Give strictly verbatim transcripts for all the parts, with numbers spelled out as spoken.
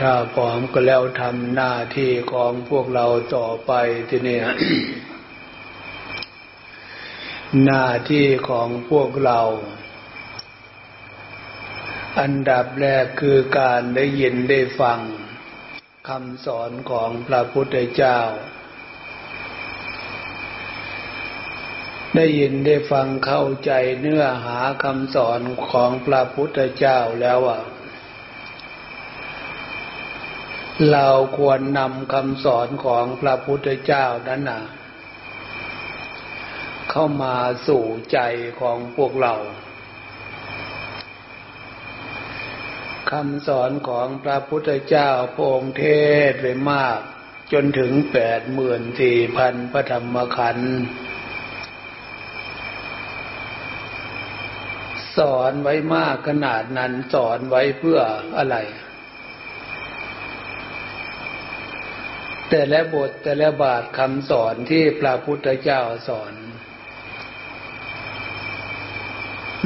ถ้าพร้อมก็แล้วทำหน้าที่ของพวกเราต่อไปทีนี้ หน้าที่ของพวกเราอันดับแรกคือการได้ยินได้ฟังคำสอนของพระพุทธเจ้าได้ยินได้ฟังเข้าใจเนื้อหาคำสอนของพระพุทธเจ้าแล้วอ่ะเราควรนำคำสอนของพระพุทธเจ้านั้นน่ะเข้ามาสู่ใจของพวกเราคำสอนของพระพุทธเจ้าพระองค์เทศน์ไว้มากจนถึง แปดหมื่นสี่พัน พระธรรมขันธ์สอนไว้มากขนาดนั้นสอนไว้เพื่ออะไรแต่ละบทแต่ละบาทคำสอนที่พระพุทธเจ้าสอน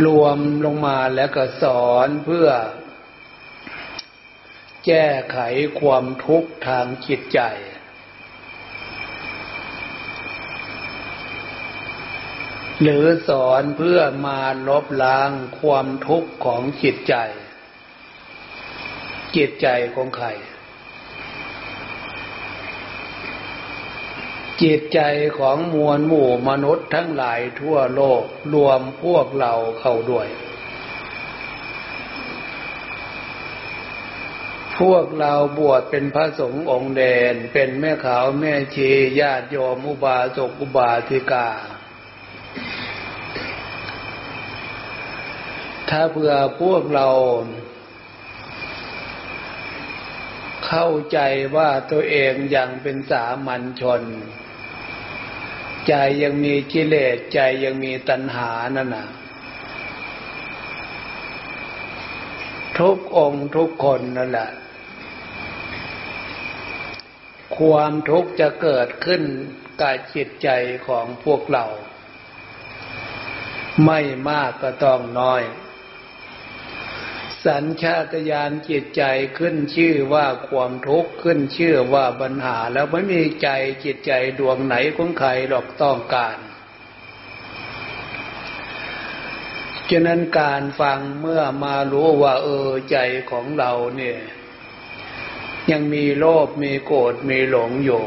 รวมลงมาแล้วก็สอนเพื่อแก้ไขความทุกข์ทางจิตใจหรือสอนเพื่อมาลบล้างความทุกข์ของจิตใจจิตใจของใครจิตใจของมวลหมู่มนุษย์ทั้งหลายทั่วโลกรวมพวกเราเข้าด้วยพวกเราบวชเป็นพระสงฆ์องค์เดนเป็นแม่ขาวแม่ชีญาติโยมอุบาสกอุบาสิกาถ้าเผื่อพวกเราเข้าใจว่าตัวเองยังเป็นสามัญชนใจยังมีกิเลสใจยังมีตัณหานั่นน่ะทุกองค์ทุกคนนั่นแหละความทุกข์จะเกิดขึ้นกับจิตใจของพวกเราไม่มากก็ต้องน้อยสัญชาตญาณจิตใจขึ้นชื่อว่าความทุกข์ขึ้นชื่อว่าปัญหาแล้วไม่มีใจจิตใจดวงไหนของใครหรอกต้องการฉะนั้นการฟังเมื่อมารู้ว่าเออใจของเราเนี่ยยังมีโลภมีโกรธมีหลงอยู่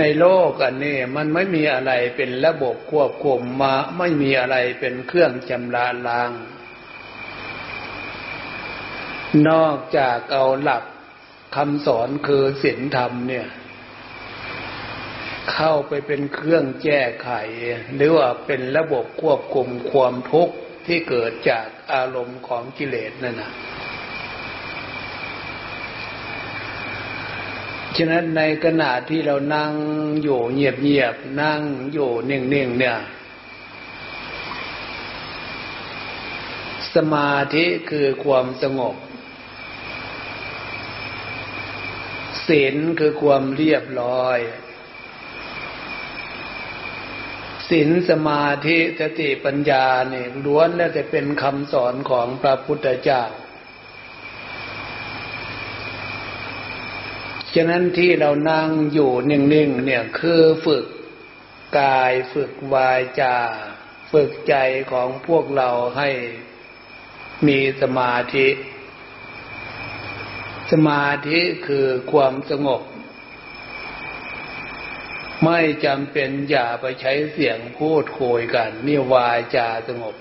ในโลกอันนี้มันไม่มีอะไรเป็นระบบควบคุมมาไม่มีอะไรเป็นเครื่องชำระล้างนอกจากเอาหลักคำสอนคือศีลธรรมเนี่ยเข้าไปเป็นเครื่องแก้ไขหรือว่าเป็นระบบควบคุมความทุกข์ที่เกิดจากอารมณ์ของกิเลสนั่นนะฉะนั้นในขณะที่เรานั่งอยู่เงียบๆนั่งอยู่นิ่งๆเนี่ยสมาธิคือความสงบศีลคือความเรียบร้อยศีลสมาธิสติปัญญาเนี่ยล้วนแล้วจะเป็นคำสอนของพระพุทธเจ้าฉะนั้นที่เรานั่งอยู่นิ่งๆเนี่ยคือฝึกกายฝึกวาจาฝึกใจของพวกเราให้มีสมาธิสมาธิคือความสงบไม่จำเป็นอย่าไปใช้เสียงพูดคุยกันนี่วาจาสงบ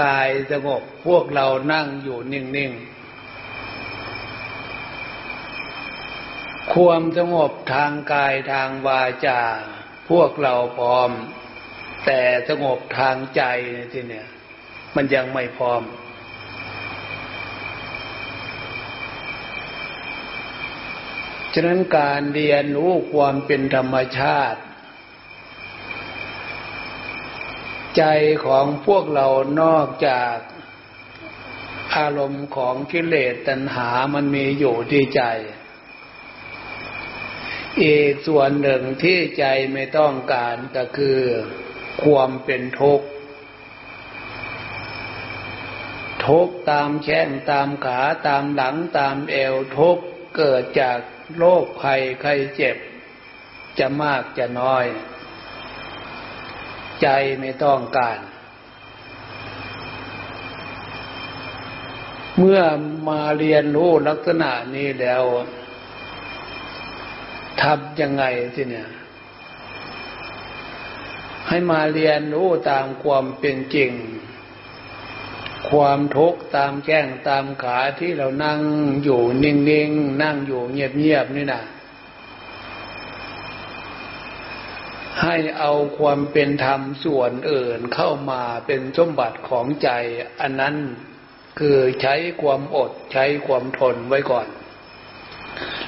กายสงบพวกเรานั่งอยู่นิ่งๆความสงบทางกายทางวาจาพวกเราพร้อมแต่สงบทางใจที่เนี่ยมันยังไม่พร้อมฉะนั้นการเรียนรู้ความเป็นธรรมชาติใจของพวกเรานอกจากอารมณ์ของกิเลสตัณหามันมีอยู่ที่ใจอีกส่วนหนึ่งที่ใจไม่ต้องการก็คือความเป็นทุกข์ ทุกข์ตามแขนตามขาตามหลังตามเอวทุกข์เกิดจากโรคภัยไข้เจ็บจะมากจะน้อยใจไม่ต้องการเมื่อมาเรียนรู้ลักษณะนี้แล้วทำยังไงสิเนี่ยให้มาเรียนรู้ตามความเป็นจริงความทุกข์ตามแข้งตามขาที่เรานั่งอยู่นิ่งๆ น, นั่งอยู่เงียบๆนี่นะให้เอาความเป็นธรรมส่วนอื่นเข้ามาเป็นสมบัติของใจอันนั้นคือใช้ความอดใช้ความทนไว้ก่อน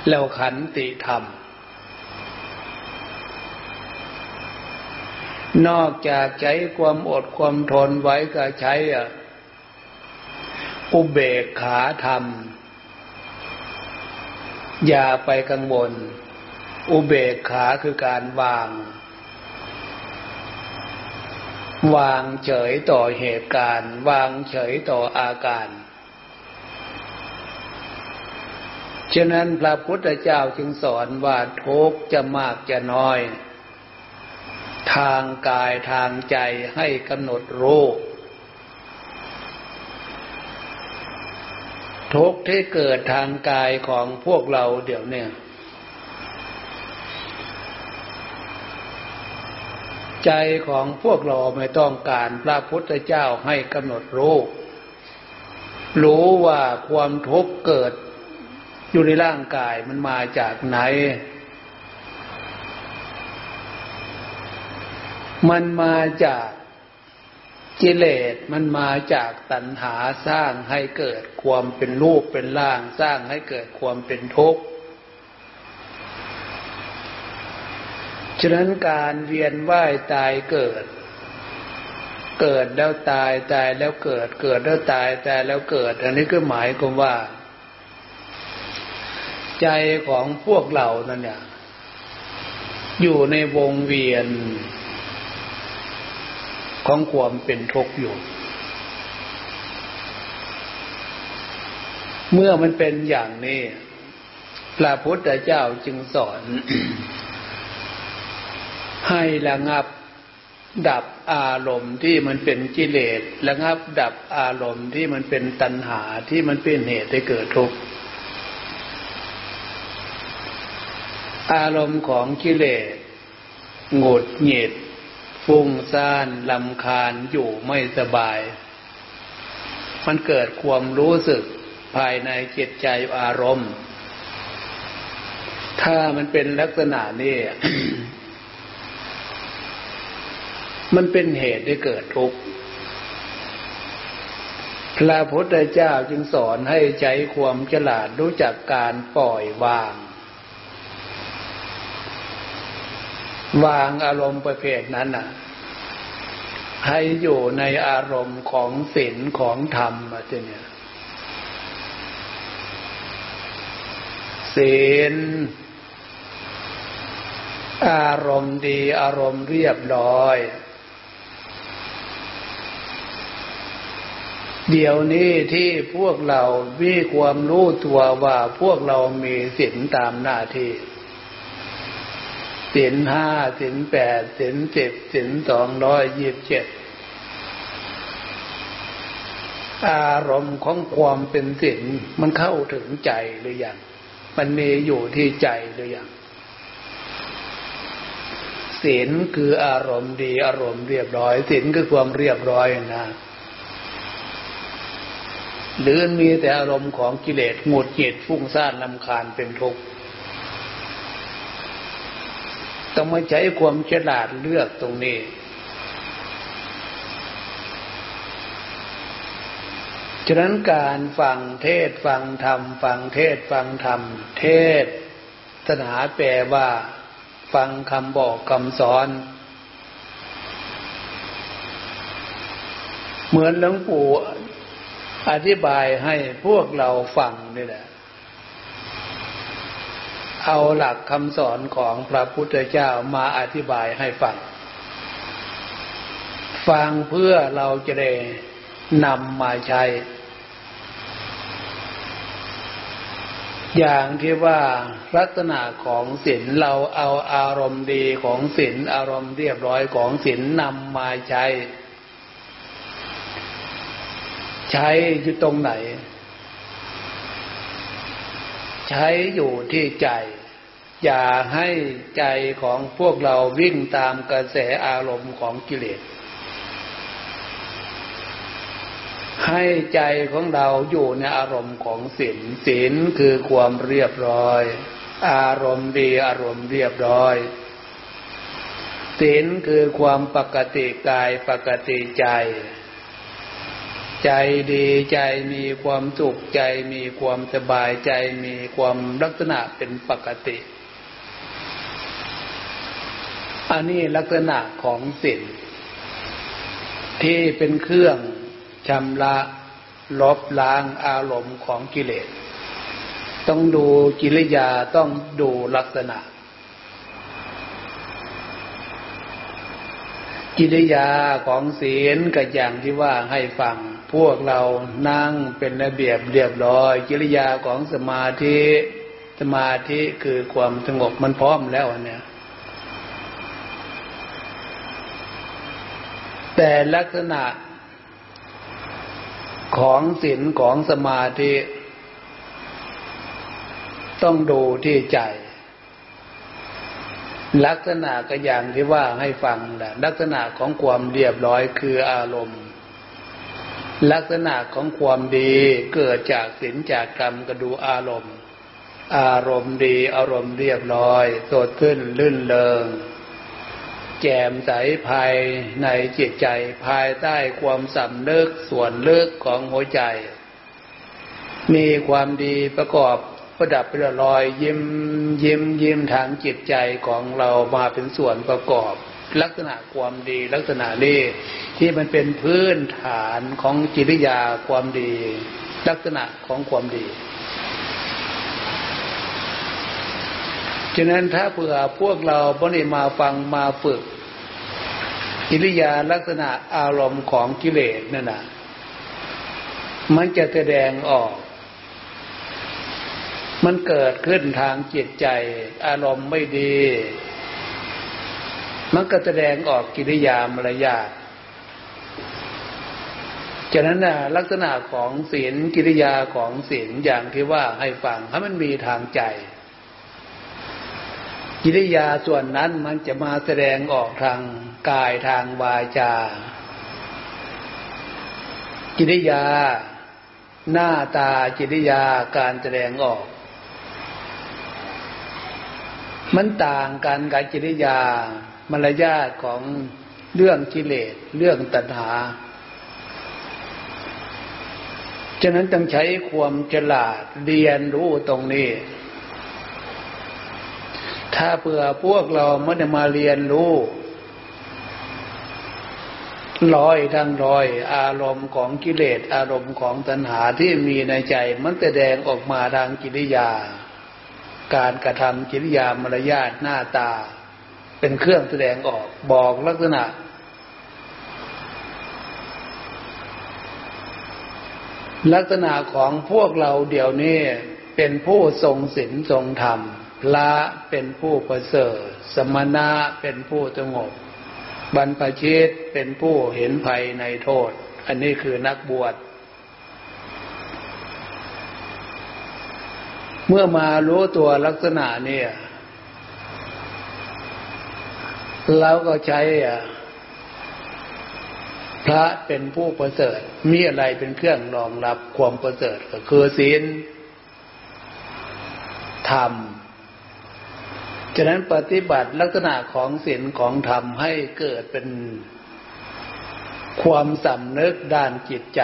แล้วขันติธรรมนอกจากใช้ความอดความทนไว้ก็ใช้อุเบกขาธรรมอย่าไปกังวลอุเบกขาคือการวางวางเฉยต่อเหตุการณ์วางเฉยต่ออาการฉะนั้นพระพุทธเจ้าจึงสอนว่าทุกข์จะมากจะน้อยทางกายทางใจให้กำหนดรู้ทุกข์ที่เกิดทางกายของพวกเราเดี๋ยวเนี่ยใจของพวกเราไม่ต้องการพระพุทธเจ้าให้กำหนดรู้รู้ว่าความทุกข์เกิดอยู่ในร่างกายมันมาจากไหนมันมาจากกิเลสมันมาจากตัณหาสร้างให้เกิดความเป็นรูปเป็นร่างสร้างให้เกิดความเป็นทุกข์ฉะนั้นการเวียนว่ายตายเกิดเกิดแล้วตายตายแล้วเกิดเกิดแล้วตายตายแล้วเกิดอันนี้ก็หมายความว่าใจของพวกเรานั่นเนี่ยอยู่ในวงเวียนของความเป็นทุกข์อยู่เมื่อมันเป็นอย่างนี้พระพุทธเจ้าจึงสอน ให้ระงับดับอารมณ์ที่มันเป็นกิเลสระงับดับอารมณ์ที่มันเป็นตัณหาที่มันเป็นเหตุให้เกิดทุกข์อารมณ์ของกิเลสหงุดหงิดฟุ้งซ่านรำคาญอยู่ไม่สบายมันเกิดความรู้สึกภายในจิตใจอารมณ์ถ้ามันเป็นลักษณะนี้ มันเป็นเหตุให้เกิดทุกข์พระพุทธเจ้าจึงสอนให้ใจความฉลาดรู้จักการปล่อยวางวางอารมณ์ประเภทนั้นน่ะให้อยู่ในอารมณ์ของศีลของธรรมอ่ะทีเนี้ยศีลอารมณ์ดีอารมณ์เรียบร้อยเดี๋ยวนี้ที่พวกเรามีความรู้ตัวว่าพวกเรามีศีลตามหน้าที่ศีลห้าศีลแปดศีลสิบศีลสองร้อยยี่สิบเจ็ดอารมณ์ของความเป็นศีลมันเข้าถึงใจหรือยังมันมีอยู่ที่ใจหรือยังศีลคืออารมณ์ดีอารมณ์เรียบร้อยศีลคือความเรียบร้อยนะหรือมีแต่อารมณ์ของกิเลสหงุดหงิดฟุ้งซ่านรำคาญเป็นทุกข์ต้องมาใช้ความฉลาดเลือกตรงนี้ฉะนั้นการฟังเทศน์ฟังธรรมฟังเทศน์ฟังธรรมเทศนาแปลว่าฟังคำบอกคำสอนเหมือนหลวงปู่อธิบายให้พวกเราฟังนี่แหละเอาหลักคำสอนของพระพุทธเจ้ามาอธิบายให้ฟังฟังเพื่อเราจะได้นำมาใช้ อย่างที่ว่าลักษณะของศีลเราเอาอารมณ์ดีของศีลอารมณ์เรียบร้อยของศีลนำมาใช้ใช้อยู่ตรงไหนใช้อยู่ที่ใจอย่าให้ใจของพวกเราวิ่งตามกระแสอารมณ์ของกิเลสให้ใจของเราอยู่ในอารมณ์ของศีลศีลคือความเรียบร้อยอารมณ์ดีอารมณ์เรียบร้อยศีลคือความปกติกายปกติใจใจดีใจมีความสุขใจมีความสบายใจมีความลักษณะเป็นปกติอันนี้ลักษณะของศีลที่เป็นเครื่องชำระลบล้างอารมณ์ของกิเลสต้องดูกิริยาต้องดูลักษณะกิริยาของศีลก็อย่างที่ว่าให้ฟังพวกเรานั่งเป็นระเบียบเรียบร้อยกิริยาของสมาธิสมาธิคือความสงบมันพร้อมแล้วเนี่ยแต่ลักษณะของศีลของสมาธิต้องดูที่ใจลักษณะก็อย่างที่ว่าให้ฟังนะลักษณะของความเรียบร้อยคืออารมณ์ลักษณะของความดีเกิดจากศีลจากกรรมก็ดูอารมณ์อารมณ์ดีอารมณ์เรียบร้อยสดชื่นลื่นเริงแจ่มใสภายในจิตใจภายใต้ความสำนึกส่วนลึกของหัวใจมีความดีประกอบประดับประลอยยิ้มยิ้มยิ้มทางจิตใจของเรามาเป็นส่วนประกอบลักษณะความดีลักษณะนี้ที่มันเป็นพื้นฐานของกิริยาความดีลักษณะของความดีฉะนั้นถ้าเผื่อพวกเราไม่ได้มาฟังมาฝึกกิริยาลักษณะอารมณ์ของกิเลสนั่นน่ะมันจะแสดงออกมันเกิดขึ้นทางจิตใจอารมณ์ไม่ดีมันก็แสดงออกกิริยามารยาทฉะนั้นน่ะลักษณะของศีลกิริยาของศีลอย่างที่ว่าให้ฟังถ้ามันมีทางใจกิริยาส่วนนั้นมันจะมาแสดงออกทางกายทางวาจากิริยาหน้าตากิริยาการแสดงออกมันต่างกันกับกิริยามารยาทของเรื่องกิเลสเรื่องตัณหาฉะนั้นต้องใช้ความฉลาดเรียนรู้ตรงนี้ถ้าเผื่อพวกเราไม่ได้มาเรียนรู้ร้อยทั้งร้อยอารมณ์ของกิเลสอารมณ์ของตัณหาที่มีในใจมันแสดงออกมาทางกิริยาการกระทำกิริยามารยาทหน้าตาเป็นเครื่องแสดงออกบอกลักษณะลักษณะของพวกเราเดี๋ยวนี้เป็นผู้ทรงศีลทรงธรรมพระเป็นผู้ประเสริฐสมณะเป็นผู้สงบบรรพชิตเป็นผู้เห็นภัยในโทษอันนี้คือนักบวชเมื่อมารู้ตัวลักษณะเนี่ยเราก็ใช้พระเป็นผู้ประเสริฐมีอะไรเป็นเครื่องรองรับความประเสริฐก็คือศีลธรรมฉะนั้นปฏิบัติลักษณะของศีลของธรรมให้เกิดเป็นความสำนึกด้านจิตใจ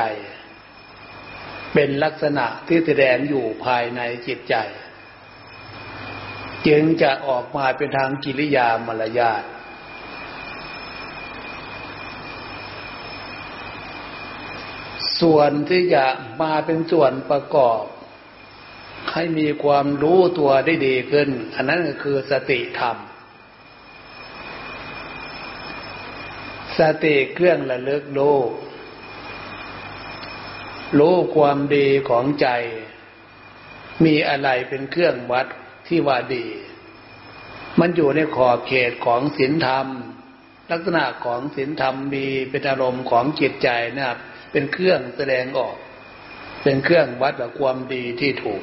เป็นลักษณะที่แสดงอยู่ภายในจิตใจจึงจะออกมาเป็นทางกิริยามารยาทส่วนที่จะมาเป็นส่วนประกอบให้มีความรู้ตัวได้ดีขึ้นอันนั้นก็คือสติธรรมสติเครื่องระลึกรู้รู้ความดีของใจ มีอะไรเป็นเครื่องวัดที่ว่าดีมันอยู่ในขอบเขตของศีลธรรมลักษณะของศีลธรรมมีเป็นอารมณ์ของจิตใจนะครับเป็นเครื่องแสดงออกเป็นเครื่องวัดว่าความดีที่ถูก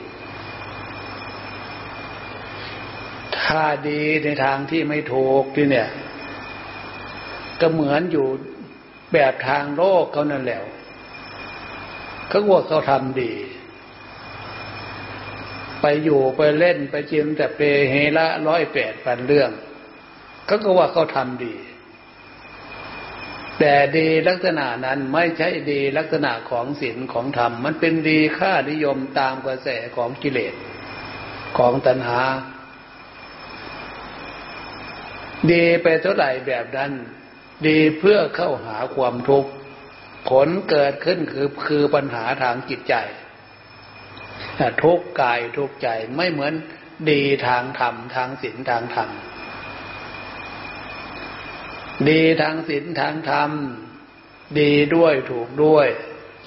ถ้าดีในทางที่ไม่ถูกที่เนี่ยก็เหมือนอยู่แบบทางโลกเขานั่นแหละเขาว่าเขาทำดีไปอยู่ไปเล่นไปจิมแต่เปเฮละร้อยแปดพันเรื่องเขาก็ว่าเขาทำดีแต่ดีลักษณะนั้นไม่ใช่ดีลักษณะของศีลของธรรมมันเป็นดีค่านิยมตามกระแสของกิเลสของตัณหาดีไปเท่าไหร่แบบนั้นดีเพื่อเข้าหาความทุกข์ผลเกิดขึ้นคือคือปัญหาทางจิตใจทุกข์กายทุกข์ใจไม่เหมือนดีทางธรรมทางศีลทางธรรมดีทางศีลทางธรรมดีด้วยถูกด้วย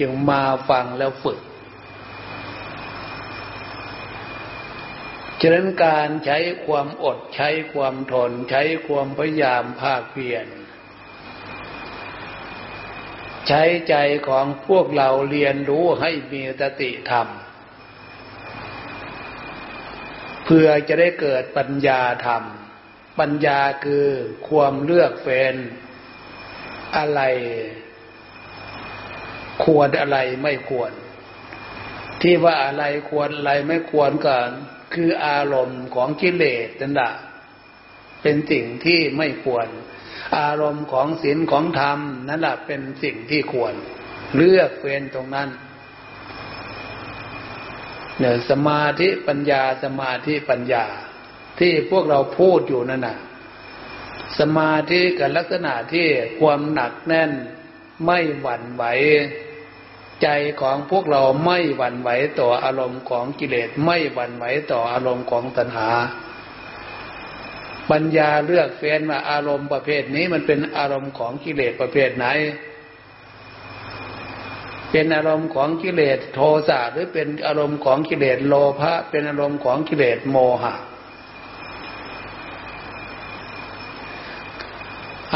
จึงมาฟังแล้วฝึกฉะนั้นการใช้ความอดใช้ความทนใช้ความพยายามภาคเพียรใช้ใจของพวกเราเรียนรู้ให้มีสติธรรมเพื่อจะได้เกิดปัญญาธรรมปัญญาคือความเลือกเฟ้นอะไรควรอะไรไม่ควรที่ว่าอะไรควรอะไรไม่ควรก็คืออารมณ์ของกิเลสนั่นแหละเป็นสิ่งที่ไม่ควรอารมณ์ของศีลของธรรมนั่นแหละเป็นสิ่งที่ควรเลือกเฟ้นตรงนั้นเนี่ยสมาธิปัญญาสมาธิปัญญาที่พวกเราพูดอยู่นั่นน่ะสมาธิกับลักษณะที่ความหนักแน่นไม่หวั่นไหวใจของพวกเราไม่หวั่นไหวต่ออารมณ์ของกิเลสไม่หวั่นไหวต่ออารมณ์ของตัณหาปัญญาเลือกเฟ้นว่าอารมณ์ประเภทนี้มันเป็นอารมณ์ของกิเลสประเภทไหนเป็นอารมณ์ของกิเลสโทสะหรือเป็นอารมณ์ของกิเลสโลภะเป็นอารมณ์ของกิเลสโมหะ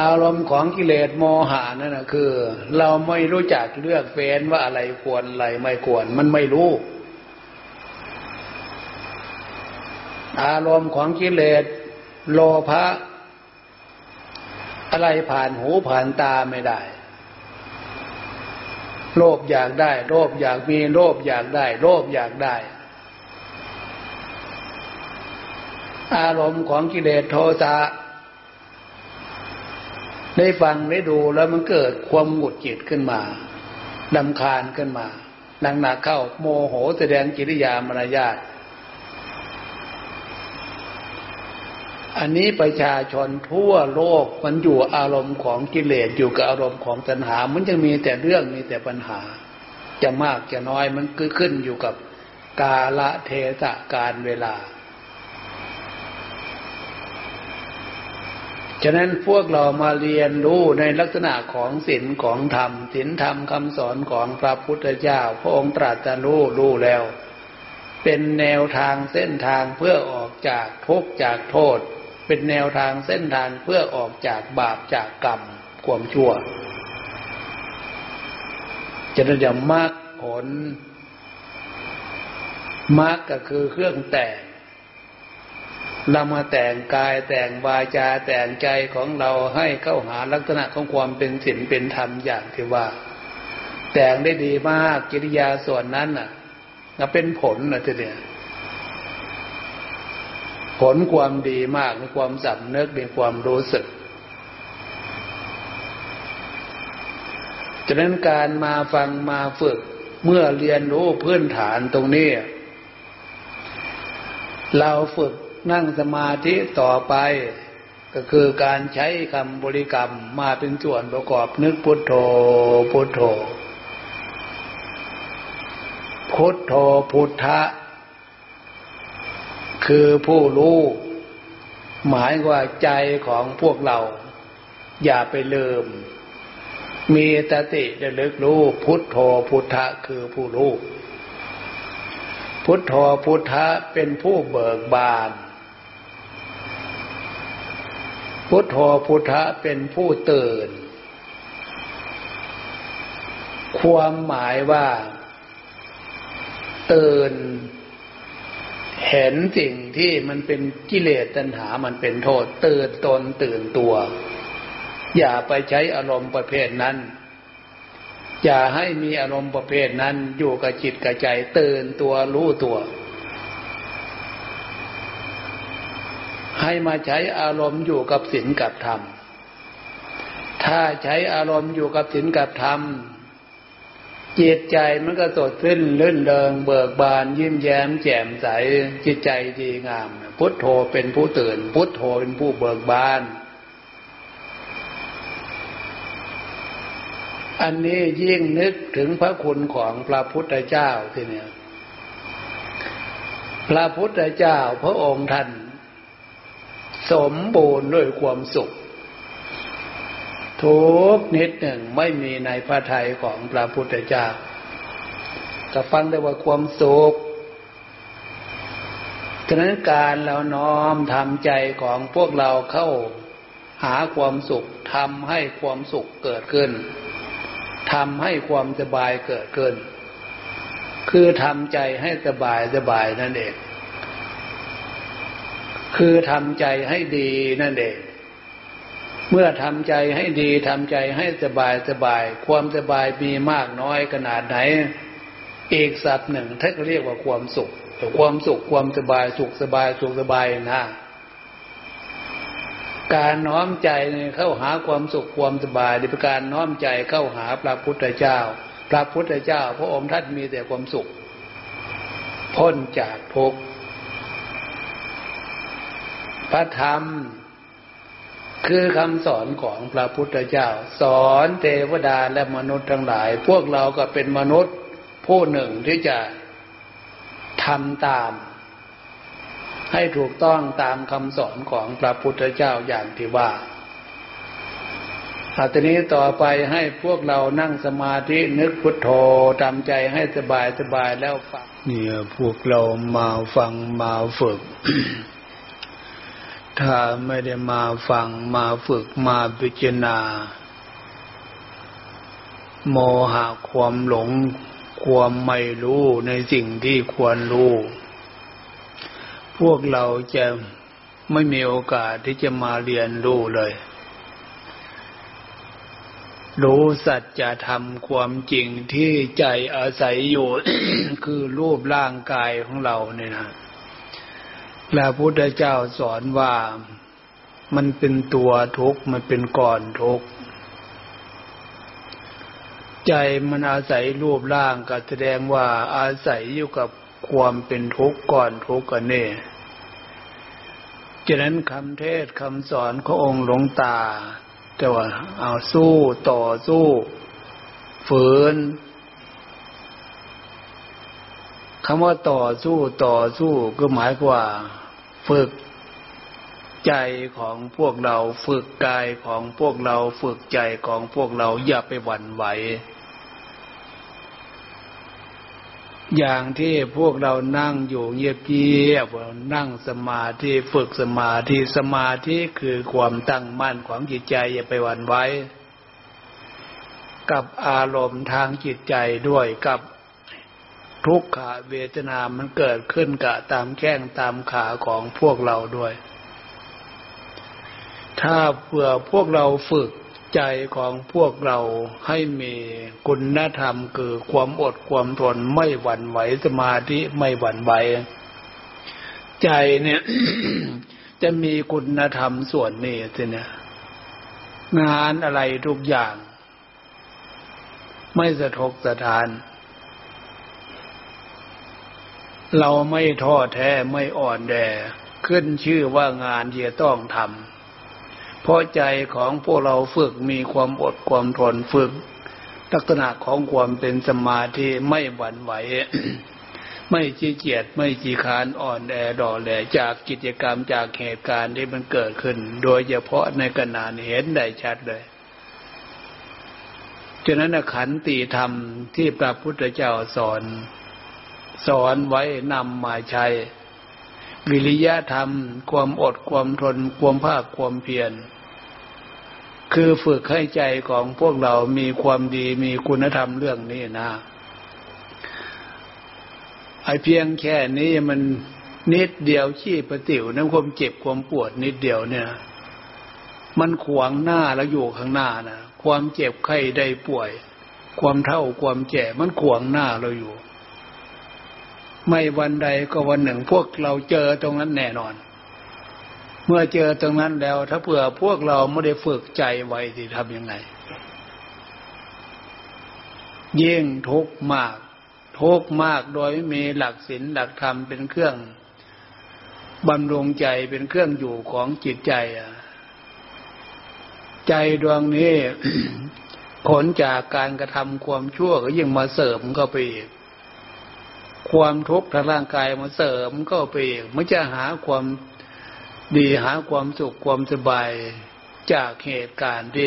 อารมณ์ของกิเลสโมหะนั่นนะคือเราไม่รู้จักเลือกเฟ้นว่าอะไรควรอะไรไม่ควรมันไม่รู้อารมณ์ของกิเลสโลภะอะไรผ่านหูผ่านตาไม่ได้โลภอยากได้โลภอยากมีโลภอยากได้โลภอยากได้อารมณ์ของกิเลสโทสะได้ฟังได้ดูแล้วมันเกิดความหงุดหงิดขึ้นมารำคาญขึ้นมาหนักๆเข้าโมโหแสดงกิริยามารยาทอันนี้ประชาชนทั่วโลกมันอยู่อารมณ์ของกิเลสอยู่กับอารมณ์ของตัณหามันยังมีแต่เรื่องมีแต่ปัญหาจะมากจะน้อยมันก็ขึ้นอยู่กับกาลเทศะการเวลาฉะนั้นพวกเรามาเรียนรู้ในลักษณะของศีลของธรรมศีลธรรมคำสอนของพระพุทธเจ้าพระองค์ตรัสรู้รู้แล้วเป็นแนวทางเส้นทางเพื่อออกจากทุกข์จากโทษเป็นแนวทางเส้นทางเพื่อออกจากบาปจากกรรมความชั่วจะได้อย่างมรรคผลมรรคก็คือเครื่องแต่งเรามาแต่งกายแต่งวาจาแต่งใจของเราให้เข้าหาลักษณะของความเป็นศีลเป็นธรรมอย่างที่ว่าแต่งได้ดีมากกิริยาส่วนนั้นน่ะก็เป็นผลนะทีเดียวผลความดีมากในความสำนึกในความรู้สึกฉะนั้นการมาฟังมาฝึกเมื่อเรียนรู้พื้นฐานตรงนี้เราฝึกนั่งสมาธิต่อไปก็คือการใช้คำบริกรรมมาเป็นส่วนประกอบนึกพุทโธพุทโธพุทโธพุทธะคือผู้รู้หมายว่าใจของพวกเราอย่าไปลืมมีสติระลึกรู้พุทโธพุทธะคือผู้รู้ พุทโธพุทธะเป็นผู้เบิกบานพุทโธพุทธะเป็นผู้ตื่นความหมายว่าตื่นเห็นสิ่งที่มันเป็นกิเลสตัณหามันเป็นโทษตื่นตนตื่นตัวอย่าไปใช้อารมณ์ประเภทนั้นอย่าให้มีอารมณ์ประเภทนั้นอยู่กับจิตกับใจตื่นตัวรู้ตัวให้มาใช้อารมณ์อยู่กับศีลกับธรรมถ้าใช้อารมณ์อยู่กับศีลกับธรรมจิตใจมันก็สดชื่นลื่นเริงเบิกบานยิ้มแย้มแจ่มใสจิตใจดีงามพุทโธเป็นผู้ตื่นพุทโธเป็นผู้เบิกบานอันนี้ยิ่งนึกถึงพระคุณของพระพุทธเจ้าทีเนี่ยพระพุทธเจ้าพระองค์ท่านสมบูรณ์ด้วยความสุขทุกนิดหนึ่งไม่มีในพระทัยของพระพุทธเจ้าจะฟังได้ว่าความสุขฉะนั้นการเราน้อมทำใจของพวกเราเข้าหาความสุขทำให้ความสุขเกิดขึ้นทำให้ความสบายเกิดขึ้นคือทำใจให้สบายสบายนั่นเองคือทำใจให้ดีนั่นเองเมื่อทำใจให้ดีทำใจให้สบายสบายความสบายมีมากน้อยขนาดไหนอีกศัพท์หนึ่งท่านเรียกว่าความสุขแต่ความสุขความสบายสุขสบายสุขสบายนะการน้อมใจเข้าหาความสุขความสบายในการน้อมใจเข้าหาพระพุทธเจ้าพระพุทธเจ้าพระองค์ท่านมีแต่ความสุขพ้นจากทุกข์พระธรรมคือคำสอนของพระพุทธเจ้าสอนเทวดาและมนุษย์ทั้งหลายพวกเราก็เป็นมนุษย์ผู้หนึ่งที่จะทำตามให้ถูกต้องตามคำสอนของพระพุทธเจ้าอย่างที่ว่าอาทิตย์นี้ต่อไปให้พวกเรานั่งสมาธินึกพุทโธทำใจให้สบายสบายแล้วฟังเนี่ยพวกเรามาฟังมาฝึก ถ้าไม่ได้มาฟังมาฝึกมาพิจารณาโมหะความหลงความไม่รู้ในสิ่งที่ควรรู้พวกเราจะไม่มีโอกาสที่จะมาเรียนรู้เลยรู้สัจธรรมความจริงที่ใจอาศัยอยู่ คือรูปร่างกายของเราเนี่ยนะพระพุทธเจ้าสอนว่ามันเป็นตัวทุกข์มันเป็นก้อนทุกข์ใจมันอาศัยรูปร่างก็แสดงว่าอาศัยอยู่กับความเป็นทุกข์ก้อนทุกข์กันนี่ฉะนั้นคำเทศคำสอนขององค์หลวงตาแต่ว่าเอาสู้ต่อสู้ฝืนคำว่าต่อสู้ต่อสู้ก็หมายความว่าฝึกใจของพวกเราฝึกกายของพวกเราฝึกใจของพวกเราอย่าไปหวั่นไหวอย่างที่พวกเรานั่งอยู่เงียบๆนั่งสมาธิฝึกสมาธิสมาธิคือความตั้งมั่นของจิตใจอย่าไปหวั่นไหวกับอารมณ์ทางจิตใจด้วยกับทุกขเวทนามันเกิดขึ้นกับตามแข้งตามขาของพวกเราด้วยถ้าเผื่อพวกเราฝึกใจของพวกเราให้มีคุณธรรมคือความอดความทนไม่หวั่นไหวสมาธิไม่หวั่นไหวใจเนี่ย จะมีคุณธรรมส่วนนี้สินะงานอะไรทุกอย่างไม่สะทกสะท้านเราไม่ท้อแท้ไม่อ่อนแอขึ้นชื่อว่างานที่จะต้องทำเพราะใจของพวกเราฝึกมีความอดความทนฝึกลักษณะของความเป็นสมาธิไม่หวั่นไหว ไม่ขี้เกียจไม่ขี้คร้านอ่อนแอดอแหลจากกิจกรรมจากเหตุการณ์ที่มันเกิดขึ้นโดยเฉพาะในขณะเห็นได้ชัดเลยฉะนั้นขันติธรรมที่พระพุทธเจ้าสอน สอนไว้นำมาใช้วิริยะธรรมความอดความทนความภาคความเพียรคือฝึกให้ใจของพวกเรามีความดีมีคุณธรรมเรื่องนี้นะไอ้เพียงแค่นี้มันนิดเดียวขี้ประติ๋วนะความเจ็บความปวดนิดเดียวเนี่ยมันขวางหน้าแล้วอยู่ข้างหน้านะความเจ็บไข้ได้ป่วยความเฒ่าความแก่มันขวางหน้าเราอยู่ไม่วันใดก็วันหนึ่งพวกเราเจอตรงนั้นแน่นอนเมื่อเจอตรงนั้นแล้วถ้าเผื่อพวกเราไม่ได้ฝึกใจไว้ที่ทำยังไงยิ่งทุกข์มากทุกข์มากโดยไม่มีหลักศีลหลักธรรมเป็นเครื่องบำรุงใจเป็นเครื่องอยู่ของจิตใจใจดวงนี้ ผลจากการกระทำความชั่วก็ยิ่งมาเสริมเข้าไปอีกความทุกข์ทางร่างกายมาเสริมเข้าไปอีกมันจะหาความดีหาความสุขความสบายจากเหตุการณ์ที่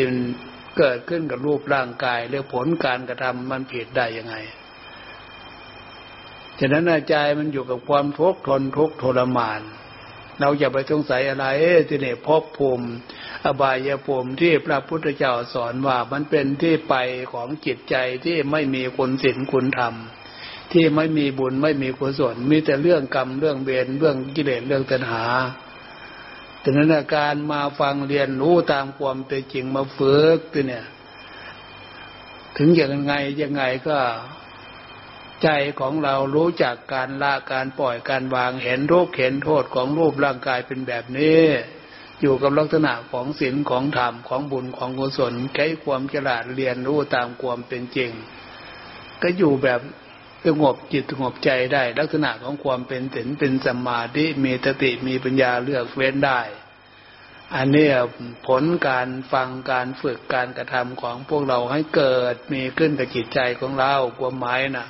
เกิดขึ้นกับรูปร่างกายหรือผลการกระทำมันผิดได้ยังไงฉะนั้นใจมันอยู่กับความทุกข์ทนทุกข์ทรมานเราอย่าไปสงสัยอะไรที่นี่ภพภูมิอบายภูมิที่พระพุทธเจ้าสอนว่ามันเป็นที่ไปของจิตใจที่ไม่มีคุณศีลคุณธรรมที่ไม่มีบุญไม่มีกุศลมีแต่เรื่องกรรมเรื่องเวรเรื่องกิเลสเรื่องตัณหาฉะนั้นการมาฟังเรียนรู้ตามความเป็นจริงมาฝึกที่เนี่ยถึงอย่างไงยังไงก็ใจของเรารู้จักการละการปล่อยการวางเห็นรูปเห็นโทษของรูปร่างกายเป็นแบบนี้อยู่กับลักษณะของศีลของธรรมของบุญของกุศลใช้ความฉลาดเรียนรู้ตามความเป็นจริงก็อยู่แบบสงบจิตสงบใจได้ลักษณะของความเป็นศีลเป็นสมาธิมีสติมีปัญญาเลือกเว้นได้อันนี้ผลการฟังการฝึกการกระทำของพวกเราให้เกิดมีขึ้นกับจิตใจของเราความหมายนะ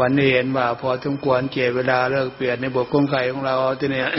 วันนี้เห็นว่าพอสมควรเก็บเวลาเลิกเปลี่ยนในบทกลไกของเราที่เนี่ย